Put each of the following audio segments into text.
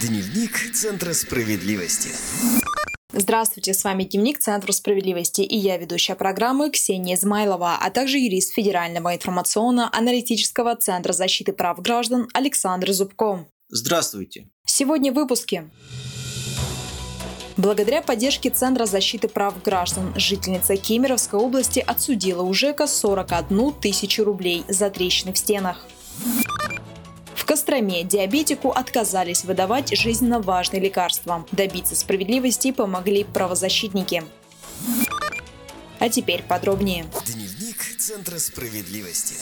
Дневник Центра справедливости. Здравствуйте, с вами Дневник Центра справедливости и я, ведущая программы Ксения Измайлова, а также юрист Федерального информационно-аналитического Центра защиты прав граждан Александр Зубко. Здравствуйте. Сегодня в выпуске. Благодаря поддержке Центра защиты прав граждан, жительница Кемеровской области отсудила у ЖЭКа 41 тысячу рублей за трещины в стенах. В Костроме диабетику отказались выдавать жизненно важные лекарства. Добиться справедливости помогли правозащитники. А теперь подробнее. Дневник Центра справедливости.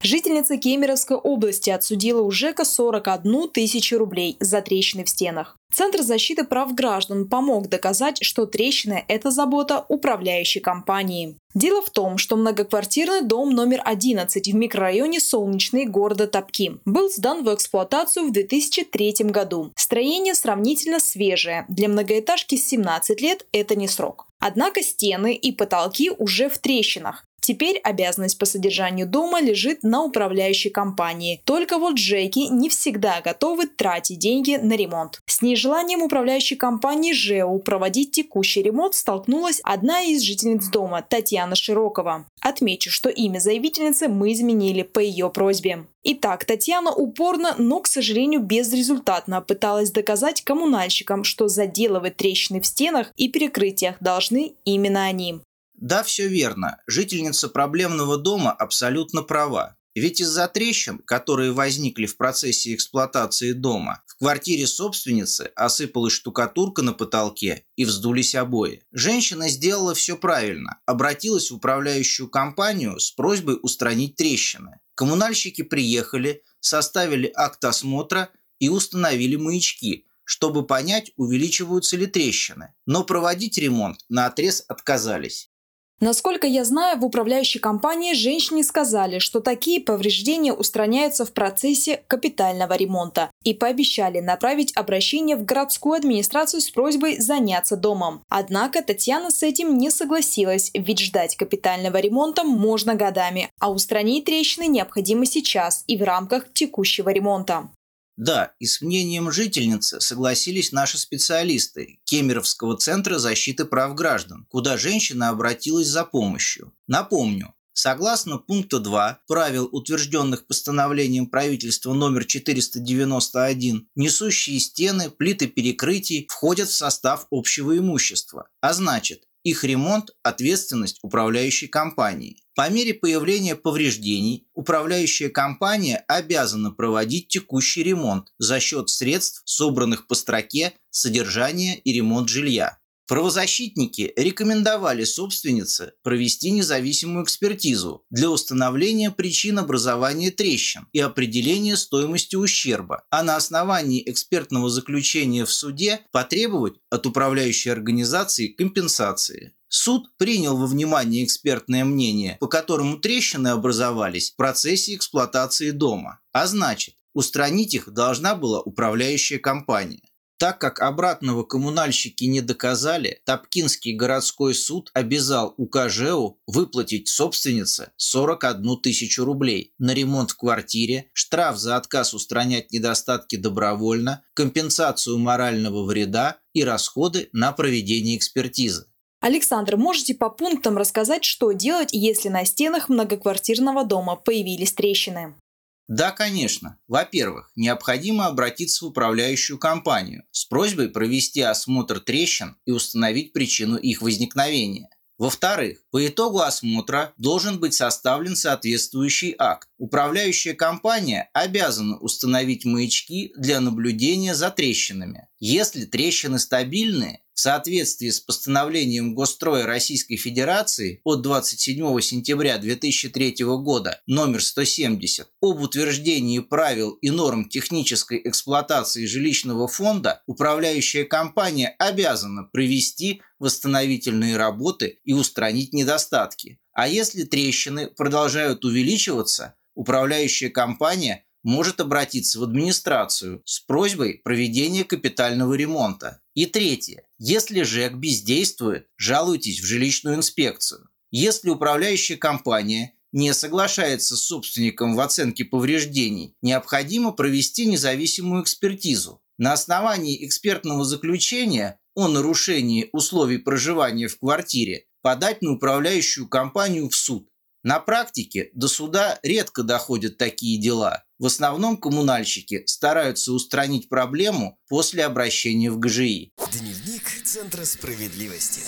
Жительница Кемеровской области отсудила у ЖЭКа 41 тысячу рублей за трещины в стенах. Центр защиты прав граждан помог доказать, что трещины – это забота управляющей компании. Дело в том, что многоквартирный дом номер 11 в микрорайоне Солнечный города Топки был сдан в эксплуатацию в 2003 году. Строение сравнительно свежее. Для многоэтажки 17 лет – это не срок. Однако стены и потолки уже в трещинах. Теперь обязанность по содержанию дома лежит на управляющей компании. Только вот ЖЭКи не всегда готовы тратить деньги на ремонт. С нежеланием управляющей компании ЖЭУ проводить текущий ремонт столкнулась одна из жительниц дома, Татьяна Широкова. Отмечу, что имя заявительницы мы изменили по ее просьбе. Итак, Татьяна упорно, но, к сожалению, безрезультатно пыталась доказать коммунальщикам, что заделывать трещины в стенах и перекрытиях должны именно они. Да, все верно. Жительница проблемного дома абсолютно права. Ведь из-за трещин, которые возникли в процессе эксплуатации дома, в квартире собственницы осыпалась штукатурка на потолке и вздулись обои. Женщина сделала все правильно. Обратилась в управляющую компанию с просьбой устранить трещины. Коммунальщики приехали, составили акт осмотра и установили маячки, чтобы понять, увеличиваются ли трещины. Но проводить ремонт наотрез отказались. Насколько я знаю, в управляющей компании женщине сказали, что такие повреждения устраняются в процессе капитального ремонта и пообещали направить обращение в городскую администрацию с просьбой заняться домом. Однако Татьяна с этим не согласилась, ведь ждать капитального ремонта можно годами, а устранить трещины необходимо сейчас и в рамках текущего ремонта. Да, и с мнением жительницы согласились наши специалисты Кемеровского центра защиты прав граждан, куда женщина обратилась за помощью. Напомню, согласно пункту 2 правил, утвержденных постановлением правительства номер 491, несущие стены, плиты перекрытий входят в состав общего имущества, а значит, их ремонт – ответственность управляющей компании. По мере появления повреждений управляющая компания обязана проводить текущий ремонт за счет средств, собранных по строке «Содержание и ремонт жилья». Правозащитники рекомендовали собственнице провести независимую экспертизу для установления причин образования трещин и определения стоимости ущерба, а на основании экспертного заключения в суде потребовать от управляющей организации компенсации. Суд принял во внимание экспертное мнение, по которому трещины образовались в процессе эксплуатации дома, а значит, устранить их должна была управляющая компания. Так как обратного коммунальщики не доказали, Топкинский городской суд обязал УКЖУ выплатить собственнице 41 тысячу рублей на ремонт в квартире, штраф за отказ устранять недостатки добровольно, компенсацию морального вреда и расходы на проведение экспертизы. Александр, можете по пунктам рассказать, что делать, если на стенах многоквартирного дома появились трещины? Да, конечно. Во-первых, необходимо обратиться в управляющую компанию с просьбой провести осмотр трещин и установить причину их возникновения. Во-вторых, по итогу осмотра должен быть составлен соответствующий акт. Управляющая компания обязана установить маячки для наблюдения за трещинами. Если трещины стабильные, в соответствии с постановлением Госстрой Российской Федерации от 27 сентября 2003 года номер 170 об утверждении правил и норм технической эксплуатации жилищного фонда, управляющая компания обязана провести восстановительные работы и устранить недостатки. А если трещины продолжают увеличиваться, управляющая компания может обратиться в администрацию с просьбой проведения капитального ремонта. И третье. Если ЖЭК бездействует, жалуйтесь в жилищную инспекцию. Если управляющая компания не соглашается с собственником в оценке повреждений, необходимо провести независимую экспертизу. на основании экспертного заключения о нарушении условий проживания в квартире подать на управляющую компанию в суд. На практике до суда редко доходят такие дела. В основном коммунальщики стараются устранить проблему после обращения в ГЖИ. Дневник Центра справедливости.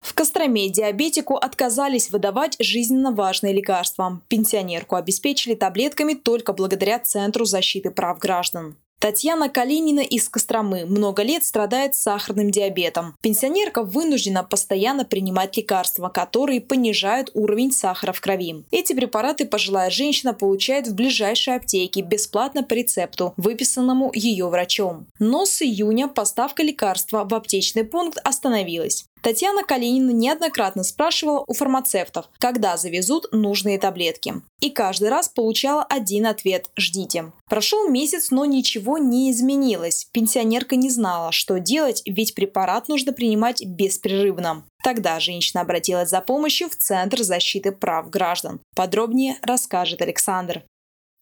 В Костроме диабетику отказались выдавать жизненно важные лекарства. Пенсионерку обеспечили таблетками только благодаря Центру защиты прав граждан. Татьяна Калинина из Костромы много лет страдает сахарным диабетом. Пенсионерка вынуждена постоянно принимать лекарства, которые понижают уровень сахара в крови. Эти препараты пожилая женщина получает в ближайшей аптеке бесплатно по рецепту, выписанному ее врачом. Но с июня поставка лекарства в аптечный пункт остановилась. Татьяна Калинина неоднократно спрашивала у фармацевтов, когда завезут нужные таблетки. И каждый раз получала один ответ – ждите. Прошел месяц, но ничего не изменилось. Пенсионерка не знала, что делать, ведь препарат нужно принимать беспрерывно. Тогда женщина обратилась за помощью в Центр защиты прав граждан. Подробнее расскажет Александр.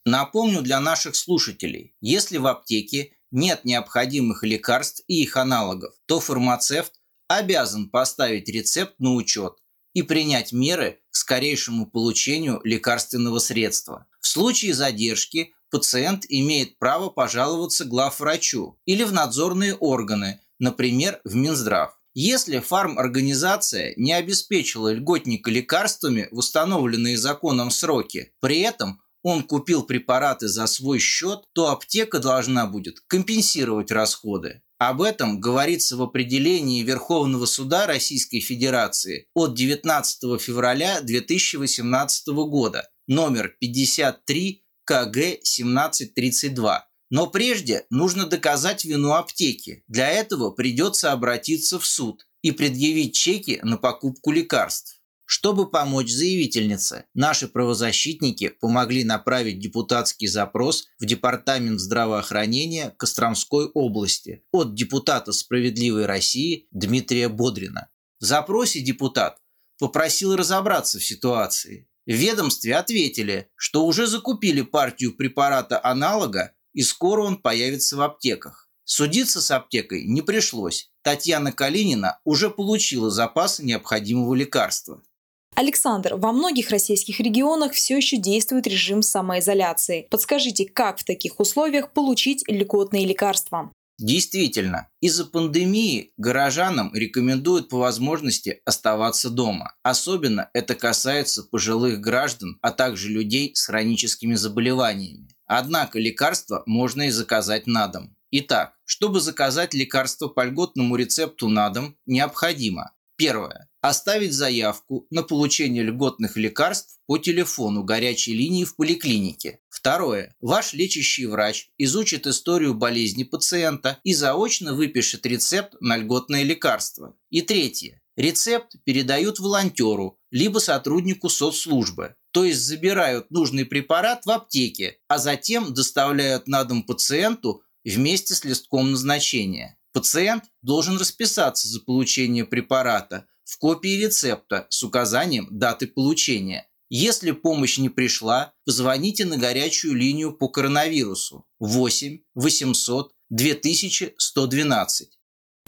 Напомню для наших слушателей, если в аптеке нет необходимых лекарств и их аналогов, то фармацевт обязан поставить рецепт на учет и принять меры к скорейшему получению лекарственного средства. В случае задержки пациент имеет право пожаловаться главврачу или в надзорные органы, например, в Минздрав. Если фарморганизация не обеспечила льготника лекарствами в установленные законом сроки, при этом он купил препараты за свой счет, то аптека должна будет компенсировать расходы. Об этом говорится в определении Верховного суда Российской Федерации от 19 февраля 2018 года, номер 53 КГ 1732. Но прежде нужно доказать вину аптеки. Для этого придется обратиться в суд и предъявить чеки на покупку лекарств. Чтобы помочь заявительнице, наши правозащитники помогли направить депутатский запрос в Департамент здравоохранения Костромской области от депутата «Справедливой России» Дмитрия Бодрина. В запросе депутат попросил разобраться в ситуации. В ведомстве ответили, что уже закупили партию препарата-аналога и скоро он появится в аптеках. Судиться с аптекой не пришлось. Татьяна Калинина уже получила запасы необходимого лекарства. Александр, во многих российских регионах все еще действует режим самоизоляции. Подскажите, как в таких условиях получить льготные лекарства? Действительно, из-за пандемии горожанам рекомендуют по возможности оставаться дома. Особенно это касается пожилых граждан, а также людей с хроническими заболеваниями. Однако лекарства можно и заказать на дом. Итак, чтобы заказать лекарство по льготному рецепту на дом, необходимо: первое. Оставить заявку на получение льготных лекарств по телефону горячей линии в поликлинике. Второе. Ваш лечащий врач изучит историю болезни пациента и заочно выпишет рецепт на льготное лекарство. И третье. Рецепт передают волонтеру, либо сотруднику соцслужбы, то есть забирают нужный препарат в аптеке, а затем доставляют на дом пациенту вместе с листком назначения. Пациент должен расписаться за получение препарата в копии рецепта с указанием даты получения. Если помощь не пришла, позвоните на горячую линию по коронавирусу 8 800 2112.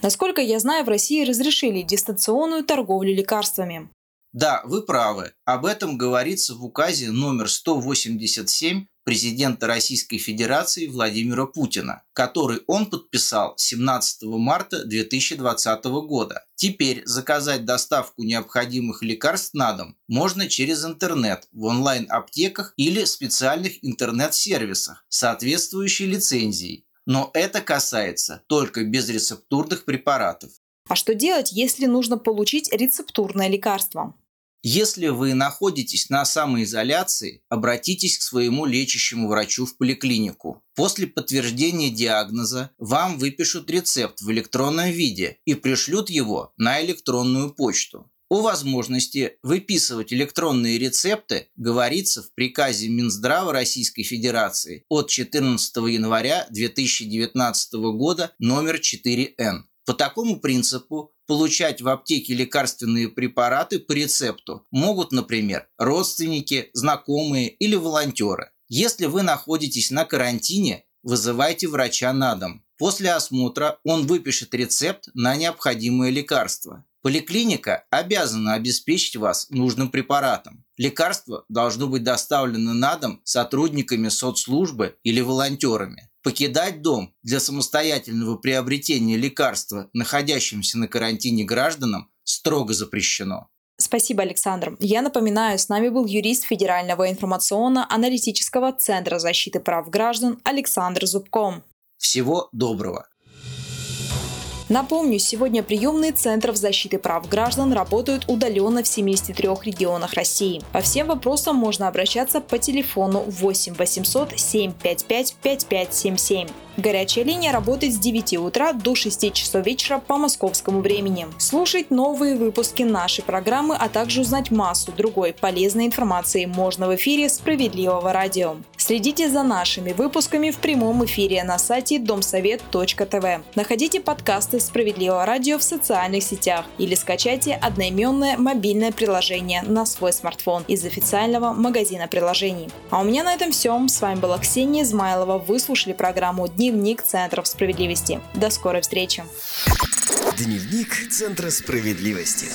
Насколько я знаю, в России разрешили дистанционную торговлю лекарствами. Да, вы правы. Об этом говорится в указе номер 187 президента Российской Федерации Владимира Путина, который он подписал 17 марта 2020 года. Теперь заказать доставку необходимых лекарств на дом можно через интернет, в онлайн-аптеках или специальных интернет-сервисах, соответствующей лицензии. Но это касается только безрецептурных препаратов. А что делать, если нужно получить рецептурное лекарство? Если вы находитесь на самоизоляции, обратитесь к своему лечащему врачу в поликлинику. После подтверждения диагноза вам выпишут рецепт в электронном виде и пришлют его на электронную почту. О возможности выписывать электронные рецепты говорится в приказе Минздрава Российской Федерации от 14 января 2019 года номер 4Н. По такому принципу получать в аптеке лекарственные препараты по рецепту могут, например, родственники, знакомые или волонтеры. Если вы находитесь на карантине, вызывайте врача на дом. После осмотра он выпишет рецепт на необходимое лекарство. Поликлиника обязана обеспечить вас нужным препаратом. Лекарство должно быть доставлено на дом сотрудниками соцслужбы или волонтерами. Покидать дом для самостоятельного приобретения лекарства находящимся на карантине гражданам строго запрещено. Спасибо, Александр. Я напоминаю, с нами был юрист Федерального информационно-аналитического Центра защиты прав граждан Александр Зубко. Всего доброго. Напомню, сегодня приемные Центров защиты прав граждан работают удаленно в 73 регионах России. По всем вопросам можно обращаться по телефону 8 800 755 5577. Горячая линия работает с 9 утра до 6 часов вечера по московскому времени. Слушать новые выпуски нашей программы, а также узнать массу другой полезной информации можно в эфире Справедливого радио. Следите за нашими выпусками в прямом эфире на сайте домсовет.тв. Находите подкасты Справедливого радио в социальных сетях или скачайте одноименное мобильное приложение на свой смартфон из официального магазина приложений. А у меня на этом все. С вами была Ксения Измайлова. Вы слушали программу «Дневник Центров справедливости». До скорой встречи. Дневник Центра справедливости.